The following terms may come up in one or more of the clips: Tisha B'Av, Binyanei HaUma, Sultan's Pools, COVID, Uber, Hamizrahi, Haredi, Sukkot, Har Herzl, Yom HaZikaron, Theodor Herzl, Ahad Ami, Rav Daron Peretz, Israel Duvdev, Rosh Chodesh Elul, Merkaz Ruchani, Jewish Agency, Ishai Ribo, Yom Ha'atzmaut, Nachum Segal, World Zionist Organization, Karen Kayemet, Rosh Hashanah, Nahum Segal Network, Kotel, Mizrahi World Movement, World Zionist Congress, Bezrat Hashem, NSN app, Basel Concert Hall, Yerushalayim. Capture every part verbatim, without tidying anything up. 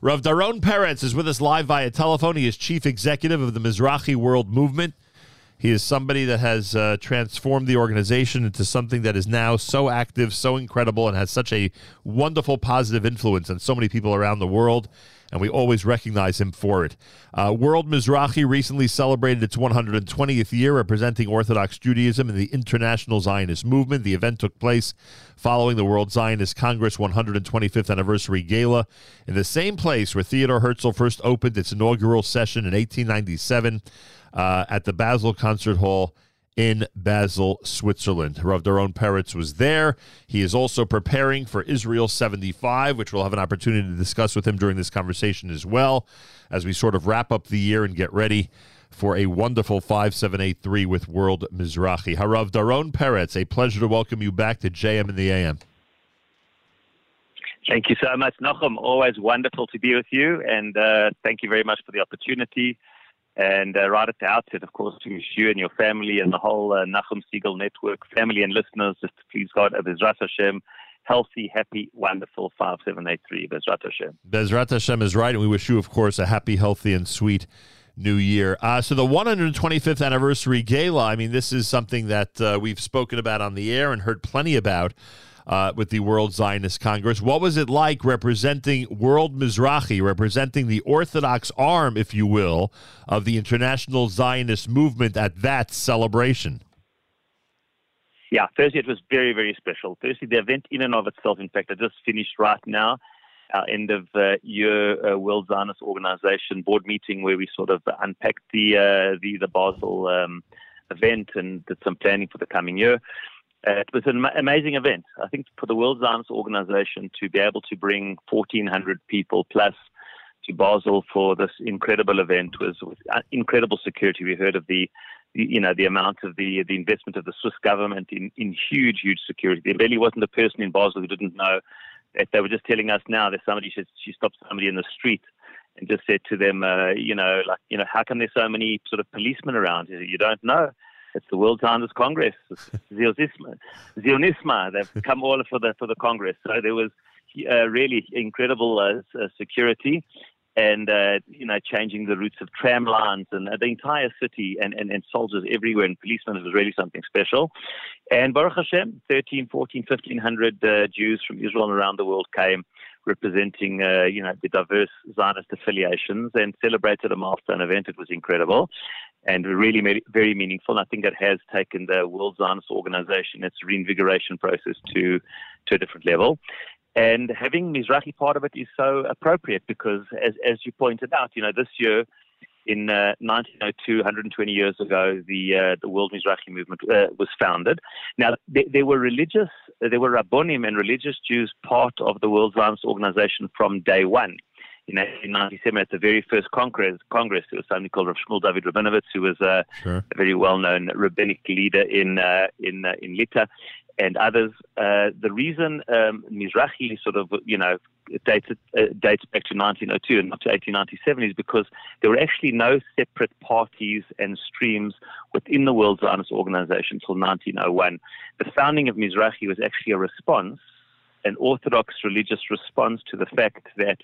Rav Daron Peretz is with us live via telephone. He is chief executive of the Mizrahi World Movement. He is somebody that has uh, transformed the organization into something that is now so active, so incredible, and has such a wonderful positive influence on so many people around the world, and we always recognize him for it. Uh, World Mizrahi recently celebrated its one hundred twentieth year, representing Orthodox Judaism in the International Zionist Movement. The event took place following the World Zionist Congress one hundred twenty-fifth Anniversary Gala in the same place where Theodor Herzl first opened its inaugural session in eighteen ninety-seven uh, at the Basel Concert Hall in Basel, Switzerland. Rav Daron Peretz was there. He is also preparing for Israel seventy-five, which we'll have an opportunity to discuss with him during this conversation as well, as we sort of wrap up the year and get ready for a wonderful five seven eight three with World Mizrahi. Rav Daron Peretz, a pleasure to welcome you back to J M in the A M. Thank you so much, Nachum. Always wonderful to be with you, and uh, thank you very much for the opportunity. And uh, right at the outset, of course, to you and your family and the whole uh, Nahum Segal Network family and listeners, just to please God, uh, Bezrat Hashem, healthy, happy, wonderful five seven eight three, Bezrat Hashem. Bezrat Hashem is right, and we wish you, of course, a happy, healthy, and sweet New Year. Uh, so the one hundred twenty-fifth Anniversary Gala, I mean, this is something that uh, we've spoken about on the air and heard plenty about uh, with the World Zionist Congress. What was it like representing World Mizrahi, representing the Orthodox arm, if you will, of the International Zionist Movement at that celebration? Yeah, firstly, it was very, very special. Firstly, the event in and of itself, in fact, I just finished right now our end-of-year uh, uh, World Zionist Organization board meeting where we sort of unpacked the, uh, the, the Basel um, event and did some planning for the coming year. Uh, it was an amazing event. I think for the World Zionist Organization to be able to bring fourteen hundred people plus to Basel for this incredible event was, was incredible security. We heard of the, you know, the amount of the the investment of the Swiss government in, in huge, huge security. There really wasn't a person in Basel who didn't know that. They were just telling us now that somebody should, she stopped somebody in the street and just said to them, uh, you know, like, you know, how come there's so many sort of policemen around? You don't know. It's the World Zionist Congress, Zionisma. They've come all for the for the Congress. So there was uh, really incredible uh, security, and uh, you know, changing the routes of tram lines and uh, the entire city, and, and and soldiers everywhere and policemen. It was really something special. And Baruch Hashem, thirteen, fourteen, fifteen hundred uh, Jews from Israel and around the world came, representing uh, you know, the diverse Zionist affiliations, and celebrated a milestone event. It was incredible and really made it very meaningful. And I think it has taken the World Zionist Organization, its reinvigoration process, to to a different level. And having Mizrahi part of it is so appropriate because, as as you pointed out, you know, this year in uh, nineteen oh two, one hundred twenty years ago, the uh, the World Mizrahi Movement uh, was founded. Now, there, there were religious, there were Rabbonim and religious Jews part of the World Zionist Organization from day one. In eighteen ninety-seven, at the very first Congress, Congress, there was somebody called Rav Shmuel David Rabinovitz, who was a, sure. a very well-known rabbinic leader in uh, in uh, in Lita, and others. Uh, the reason um, Mizrahi sort of, you know, dates uh, dates back to nineteen oh two and not to eighteen ninety-seven is because there were actually no separate parties and streams within the World Zionist Organization until nineteen oh one. The founding of Mizrahi was actually a response, an Orthodox religious response to the fact that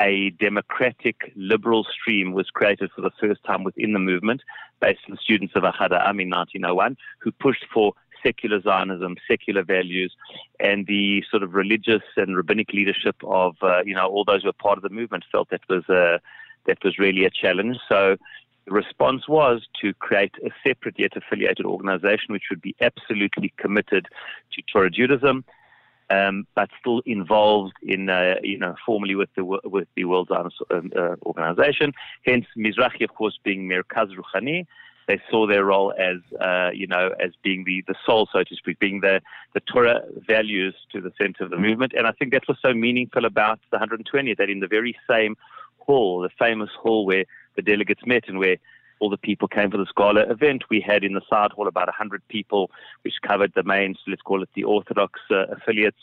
a democratic liberal stream was created for the first time within the movement based on students of Ahad Ami in nineteen oh one who pushed for secular Zionism, secular values, and the sort of religious and rabbinic leadership of, uh, you know, all those who were part of the movement felt that was, uh, that was really a challenge. So the response was to create a separate yet affiliated organization which would be absolutely committed to Torah Judaism, Um, but still involved in, uh, you know, formally with the with the World Zionist uh, Organization. Hence, Mizrahi, of course, being Merkaz Ruchani, they saw their role as, uh, you know, as being the, the soul, so to speak, being the, the Torah values to the center of the movement. And I think that's what's so meaningful about the one hundred twentieth, that in the very same hall, the famous hall where the delegates met and where all the people came for the Scala event, we had in the side hall about one hundred people, which covered the main, so let's call it the Orthodox uh, affiliates.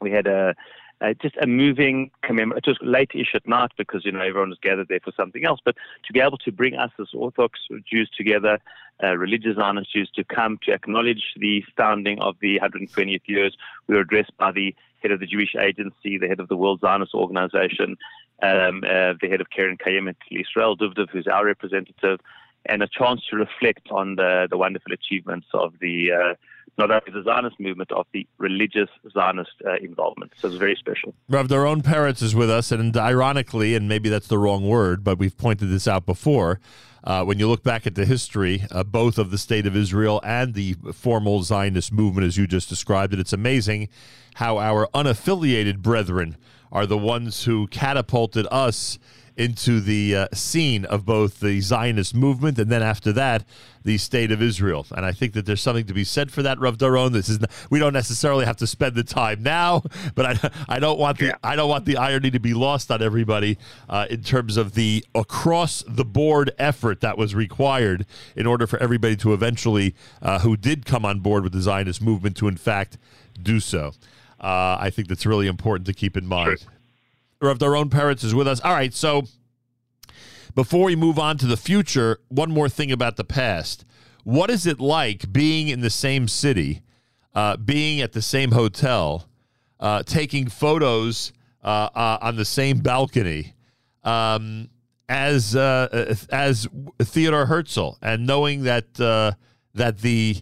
We had a, a just a moving commemoration. It was late-ish at night because, you know, everyone was gathered there for something else. But to be able to bring us as Orthodox Jews together, uh, religious Zionist Jews, to come to acknowledge the founding of the one hundred twentieth years, we were addressed by the head of the Jewish Agency, the head of the World Zionist Organization, um, uh, the head of Karen Kayemet, Israel Duvdev, who's our representative, and a chance to reflect on the, the wonderful achievements of the uh, not only the Zionist movement, of the religious Zionist uh, involvement. So it's very special. Rav Daron Peretz is with us, and ironically, and maybe that's the wrong word, but we've pointed this out before, uh, when you look back at the history, uh, both of the State of Israel and the formal Zionist movement, as you just described it, it's amazing how our unaffiliated brethren are the ones who catapulted us into the uh, scene of both the Zionist movement and then after that, the State of Israel. And I think that there's something to be said for that, Rav Daron. This is not, we don't necessarily have to spend the time now, but I, I don't want the yeah. I don't want the irony to be lost on everybody uh, in terms of the across-the-board effort that was required in order for everybody to eventually, uh, who did come on board with the Zionist movement, to in fact do so. Uh, I think that's really important to keep in mind. Sure. Rav Daron Peretz is with us. All right, so before we move on to the future, one more thing about the past. What is it like being in the same city, uh, being at the same hotel, uh, taking photos uh, uh, on the same balcony um, as uh, as Theodor Herzl, and knowing that uh, that the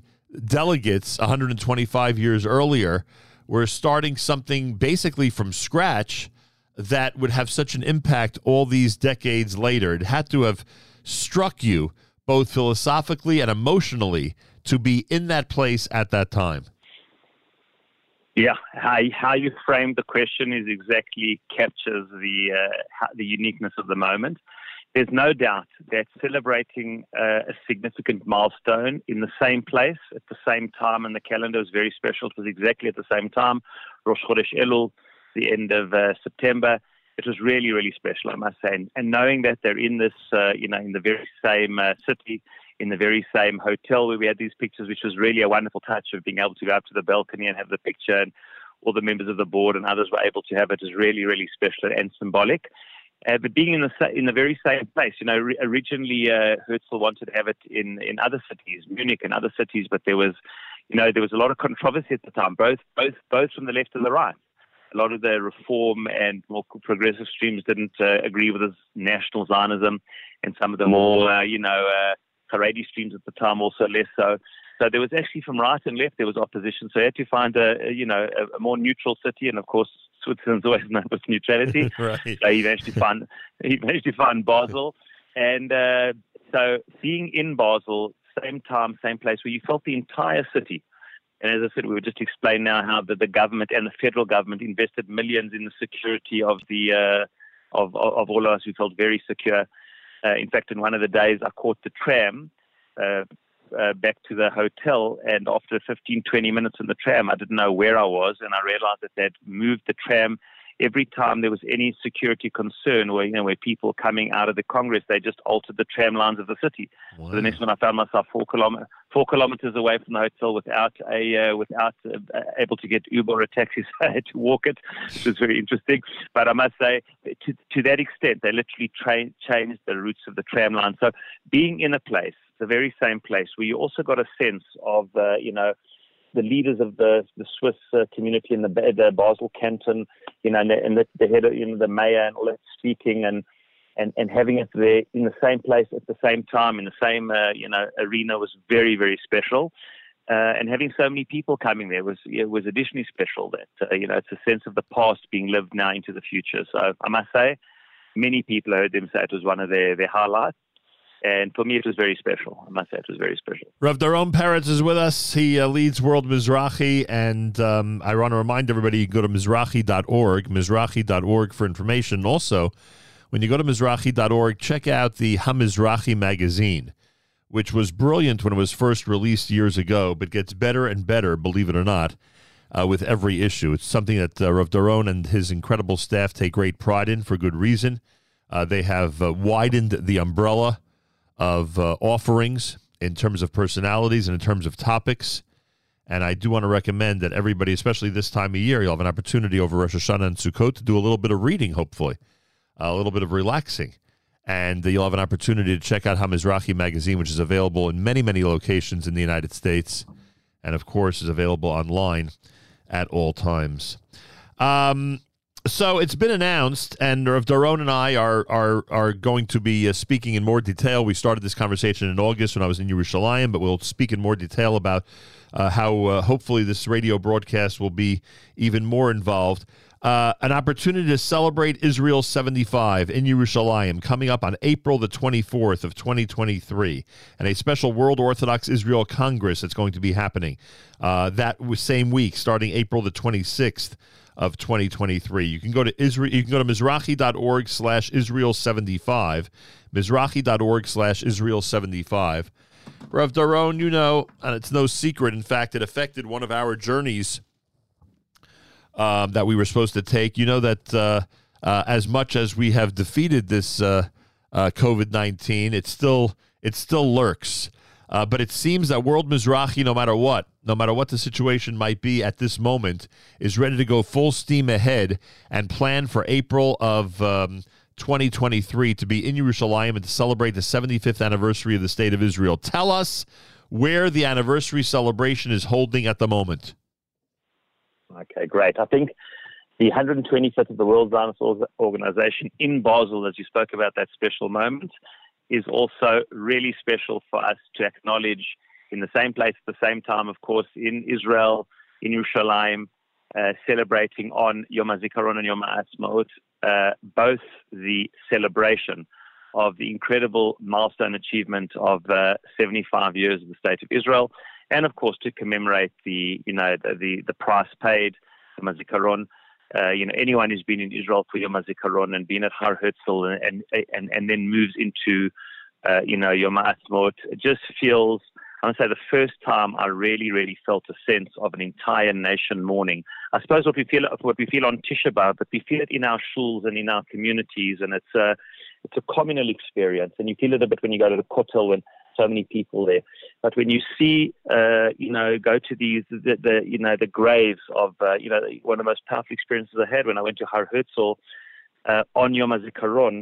delegates one hundred twenty-five years earlier were starting something basically from scratch that would have such an impact all these decades later? It had to have struck you both philosophically and emotionally to be in that place at that time. Yeah, how, how you frame the question is exactly captures the uh, the uniqueness of the moment. There's no doubt that celebrating uh, a significant milestone in the same place at the same time in the calendar is very special. It was exactly at the same time, Rosh Chodesh Elul, the end of uh, September. It was really, really special, I must say. And, and knowing that they're in this, uh, you know, in the very same uh, city, in the very same hotel where we had these pictures, which was really a wonderful touch of being able to go up to the balcony and have the picture, and all the members of the board and others were able to have it, is really, really special and symbolic. Uh, but being in the in the very same place, you know, re- originally uh, Herzl wanted to have it in, in other cities, Munich and other cities, but there was, you know, there was a lot of controversy at the time, both both both from the left and the right. A lot of the reform and more progressive streams didn't uh, agree with his national Zionism, and some of the more, uh, you know, uh, Haredi streams at the time also less so. So there was actually from right and left, there was opposition. So you had to find a, a you know, a, a more neutral city. And of course, Switzerland's always known for neutrality. Right. So he managed to find, he managed to find Basel. And uh, so being in Basel, same time, same place, where you felt the entire city. And as I said, we would just explain now how the, the government and the federal government invested millions in the security of the uh, of, of, of all of us who felt very secure. Uh, in fact, in one of the days, I caught the tram uh, uh, back to the hotel, and after fifteen, twenty minutes in the tram, I didn't know where I was, and I realized that they'd moved the tram. Every time there was any security concern where, you know, where people coming out of the Congress, they just altered the tram lines of the city. Wow. So the next one, I found myself four, kilom- four kilometers away from the hotel without a uh, without uh, able to get Uber or a taxi, so I had to walk it. It was very interesting. But I must say, to, to that extent, they literally tra- changed the routes of the tram line. So being in a place, the very same place, where you also got a sense of, uh, you know, the leaders of the, the Swiss uh, community in the, the Basel canton, you know, and, the, and the, the head of, you know, the mayor and all that speaking, and, and, and having it there in the same place at the same time in the same, uh, you know, arena was very, very special. Uh, and having so many people coming there was it was additionally special that, uh, you know, it's a sense of the past being lived now into the future. So I must say, many people I heard them say it was one of their, their highlights. And for me, it was very special. I must say, it was very special. Rav Daron Peretz is with us. He uh, leads World Mizrahi, and um, I want to remind everybody, you go to Mizrahi dot org, Mizrahi dot org for information. Also, when you go to Mizrahi dot org, check out the Hamizrahi magazine, which was brilliant when it was first released years ago, but gets better and better, believe it or not, uh, with every issue. It's something that uh, Rav Daron and his incredible staff take great pride in for good reason. Uh, they have uh, widened the umbrella of uh, offerings in terms of personalities and in terms of topics. And I do want to recommend that everybody, especially this time of year, you'll have an opportunity over Rosh Hashanah and Sukkot to do a little bit of reading, hopefully, a little bit of relaxing. And you'll have an opportunity to check out Hamizrahi magazine, which is available in many, many locations in the United States, and, of course, is available online at all times. Um, So it's been announced, and Rav Daron and I are are are going to be uh, speaking in more detail. We started this conversation in August when I was in Yerushalayim, but we'll speak in more detail about uh, how uh, hopefully this radio broadcast will be even more involved. Uh, an opportunity to celebrate Israel seventy-five in Yerushalayim coming up on April the twenty-fourth of twenty twenty-three, and a special World Orthodox Israel Congress that's going to be happening uh, that same week starting April the twenty-sixth of twenty twenty-three. You can go to Israel. You can go to Mizrahi.org slash Israel 75, Mizrahi.org slash Israel 75. Rav Daron, you know, and it's no secret, in fact, it affected one of our journeys Um, that we were supposed to take. You know that uh, uh, as much as we have defeated this uh, uh, COVID nineteen, it still it still lurks. Uh, but it seems that World Mizrahi, no matter what, no matter what the situation might be at this moment, is ready to go full steam ahead and plan for April of um, twenty twenty-three to be in Yerushalayim and to celebrate the seventy-fifth anniversary of the State of Israel. Tell us where the anniversary celebration is holding at the moment. Okay, great. I think the one hundred twenty-fifth of the World Zionist Organization in Basel, as you spoke about that special moment, is also really special for us to acknowledge in the same place at the same time, of course, in Israel, in Yerushalayim, uh, celebrating on Yom HaZikaron and Yom Ha'atzmaut, uh, both the celebration of the incredible milestone achievement of uh, seventy-five years of the State of Israel, and of course to commemorate the, you know, the the, the price paid, Yom HaZikaron. Uh, you know, anyone who's been in Israel for Yom HaZikaron and been at Har Herzl and and, and, and then moves into, uh, you know, Yom HaAtzmaut, it just feels, I want to say the first time I really, really felt a sense of an entire nation mourning. I suppose what we feel, what we feel on Tisha B'Av, but we feel it in our shuls and in our communities, and it's a, it's a communal experience, and you feel it a bit when you go to the Kotel, when so many people there. But when you see, uh, you know, go to these, the, the you know, the graves of, uh, you know, one of the most powerful experiences I had when I went to Har Herzl uh, on Yom HaZikaron,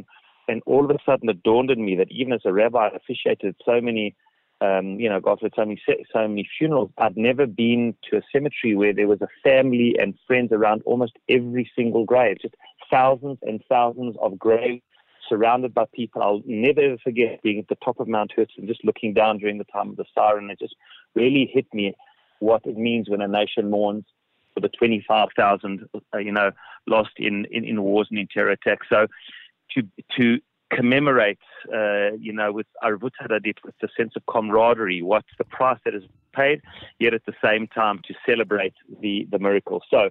and all of a sudden it dawned on me that even as a rabbi, I officiated so many, um, you know, God, so many, so many funerals. I'd never been to a cemetery where there was a family and friends around almost every single grave, just thousands and thousands of graves, surrounded by people. I'll never ever forget being at the top of Mount Herzl and just looking down during the time of the siren. It just really hit me what it means when a nation mourns for the twenty-five thousand, uh, you know, lost in, in, in wars and in terror attacks. So to to commemorate, uh, you know, with Arvut Hadadit, with the sense of camaraderie, what's the price that is paid, yet at the same time to celebrate the, the miracle. So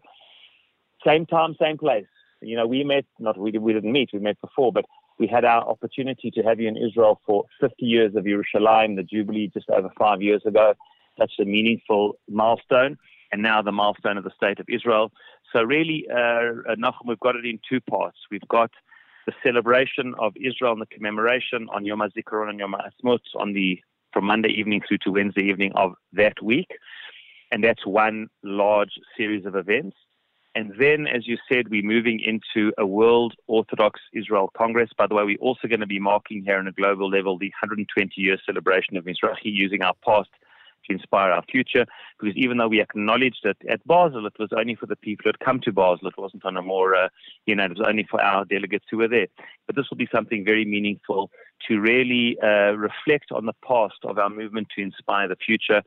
same time, same place. You know, we met, not we, we didn't meet, we met before, but we had our opportunity to have you in Israel for fifty years of Yerushalayim, the Jubilee just over five years ago. Such a meaningful milestone, and now the milestone of the State of Israel. So really, uh, Nachum, we've got it in two parts. We've got the celebration of Israel and the commemoration on Yom HaZikaron and Yom HaAtzmaut on the from Monday evening through to Wednesday evening of that week, and that's one large series of events. And then, as you said, we're moving into a World Orthodox Israel Congress. By the way, we're also going to be marking here on a global level the one hundred twenty-year celebration of Mizrahi, using our past to inspire our future. Because even though we acknowledged it at Basel, it was only for the people who had come to Basel. It wasn't on a more, uh, you know, it was only for our delegates who were there. But this will be something very meaningful to really uh, reflect on the past of our movement to inspire the future.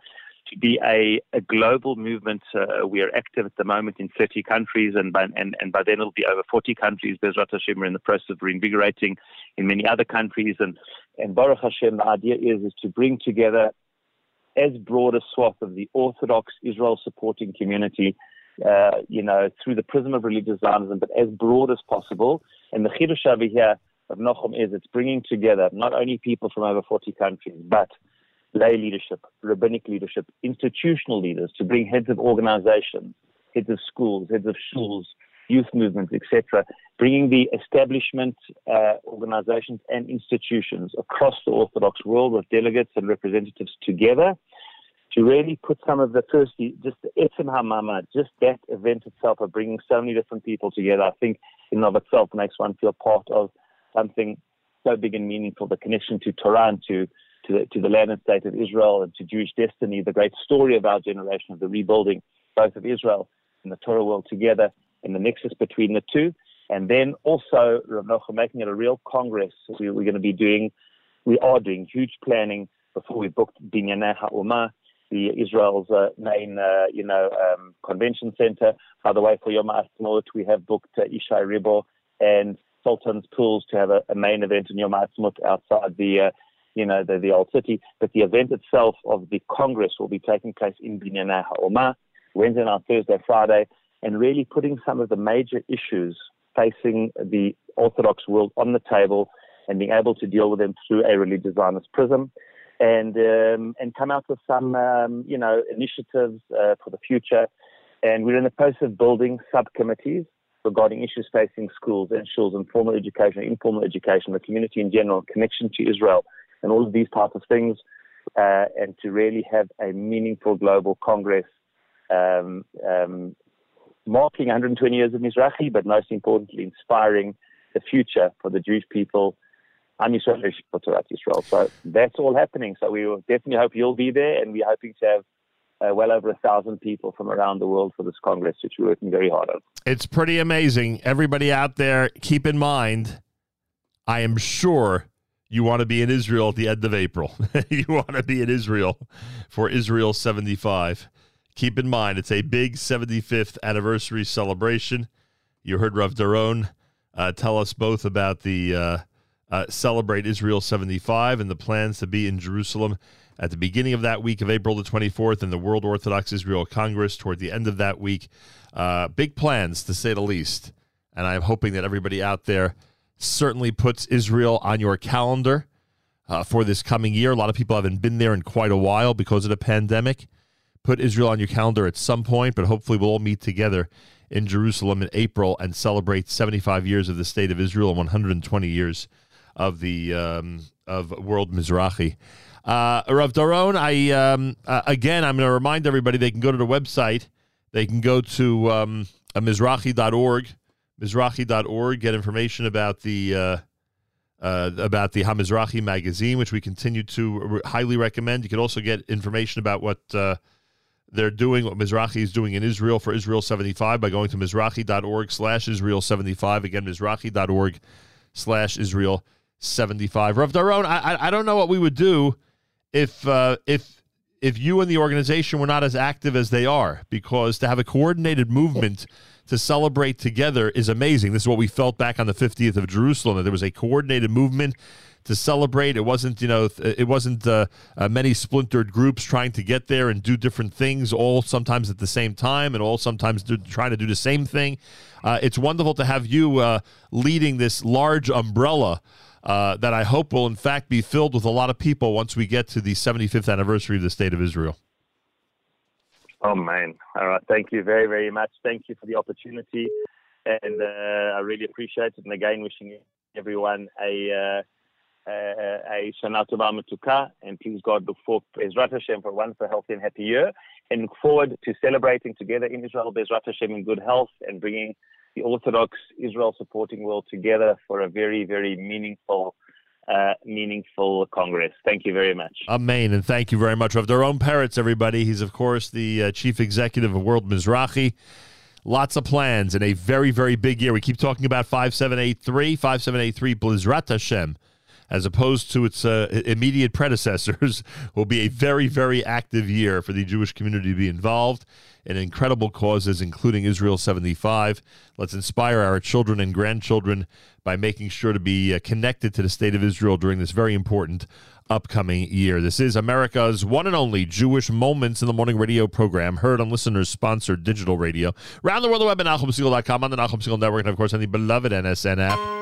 To be a, a global movement. Uh, we are active at the moment in thirty countries, and by, and, and by then it'll be over forty countries. Bezrat Hashem, we're in the process of reinvigorating in many other countries. And, and Baruch Hashem, the idea is, is to bring together as broad a swath of the Orthodox Israel supporting community, uh, you know, through the prism of religious Zionism, but as broad as possible. And the Chidush over here of Nachum is it's bringing together not only people from over forty countries, but lay leadership, rabbinic leadership, institutional leaders, to bring heads of organizations, heads of schools, heads of shuls, youth movements, et cetera, bringing the establishment uh, organizations and institutions across the Orthodox world with delegates and representatives together to really put some of the first, just the Etzem HaMamad, just that event itself of bringing so many different people together, I think in and of itself makes one feel part of something so big and meaningful, the connection to Torah and to To the, to the land and state of Israel and to Jewish destiny, the great story of our generation of the rebuilding, both of Israel and the Torah world together. and the nexus between the two. And then also, Rav Nachum, making it a real congress. We, we're going to be doing, we are doing huge planning before we booked Binyanei HaUma, the Israel's uh, main, uh, you know, um, convention center. By the way, for Yom Ha'atzmaut, we have booked uh, Ishai Ribo and Sultan's Pools to have a, a main event in Yom Ha'atzmaut outside the, uh, you know, the, the old city. But the event itself of the Congress will be taking place in Binyanei HaUma, Wednesday night, Thursday, Friday, and really putting some of the major issues facing the Orthodox world on the table and being able to deal with them through a religious Zionist prism, and um, and come out with some, um, you know, initiatives uh, for the future. And we're in the process of building subcommittees regarding issues facing schools and shuls and formal education, informal education, the community in general, connection to Israel, and all of these types of things, uh, and to really have a meaningful global Congress um, um, marking one hundred twenty years of Mizrahi, but most importantly, inspiring the future for the Jewish people. I'm Israeli for Torah Israel. So that's all happening. So we will definitely hope you'll be there, and we're hoping to have Uh, well over a thousand people from around the world for this Congress, which we're working very hard on. It's pretty amazing. Everybody out there, keep in mind, I am sure you want to be in Israel at the end of April. You want to be in Israel for Israel seventy-five. Keep in mind, it's a big seventy-fifth anniversary celebration. You heard Rav Daron uh, tell us both about the uh, uh, Celebrate Israel seventy-five and the plans to be in Jerusalem at the beginning of that week of April the twenty-fourth and the World Orthodox Israel Congress toward the end of that week. Uh, big plans, to say the least. And I'm hoping that everybody out there certainly puts Israel on your calendar uh, for this coming year. A lot of people haven't been there in quite a while because of the pandemic. Put Israel on your calendar at some point, but hopefully we'll all meet together in Jerusalem in April and celebrate seventy-five years of the State of Israel and one hundred twenty years of the um, of World Mizrahi. Uh, Rav Daron, I, um, uh, again, I'm going to remind everybody they can go to the website. They can go to um, uh, Mizrahi dot org, Mizrahi dot org, get information about the uh, uh, about the Hamizrahi magazine, which we continue to re- highly recommend. You can also get information about what uh, they're doing, what Mizrahi is doing in Israel for Israel seventy-five by going to Mizrahi dot org slash Israel seventy-five. Again, Mizrahi dot org slash Israel seventy-five. Rav Daron, I, I, I don't know what we would do If uh, if if you and the organization were not as active as they are, because to have a coordinated movement to celebrate together is amazing. This is what we felt back on the fiftieth of Jerusalem, that there was a coordinated movement to celebrate. It wasn't, you know, it wasn't uh, uh, many splintered groups trying to get there and do different things, all sometimes at the same time and all sometimes do, trying to do the same thing. Uh, it's wonderful to have you uh, leading this large umbrella Uh, that I hope will, in fact, be filled with a lot of people once we get to the seventy-fifth anniversary of the State of Israel. Oh, man. All right. Thank you very, very much. Thank you for the opportunity, and uh, I really appreciate it. And again, wishing everyone a uh, a Shana Tova Metuka, and please God, look for Bezrat Hashem for one for healthy and happy year, and look forward to celebrating together in Israel, Bezrat Hashem, in good health, and bringing the Orthodox Israel supporting world together for a very, very meaningful, uh, meaningful Congress. Thank you very much. Amen, and thank you very much. Rav Daron Peretz, everybody. He's, of course, the uh, chief executive of World Mizrahi. Lots of plans and a very, very big year. We keep talking about five seven eight three, five seven eight three Bezrat Hashem, as opposed to its uh, immediate predecessors, will be a very, very active year for the Jewish community to be involved in incredible causes, including Israel seventy-five. Let's inspire our children and grandchildren by making sure to be uh, connected to the State of Israel during this very important upcoming year. This is America's one and only Jewish Moments in the Morning radio program, heard on listeners-sponsored digital radio. Around the world, the web at Nahum Segal dot com, on the Nahum Segal Network, and, of course, on the beloved N S N app.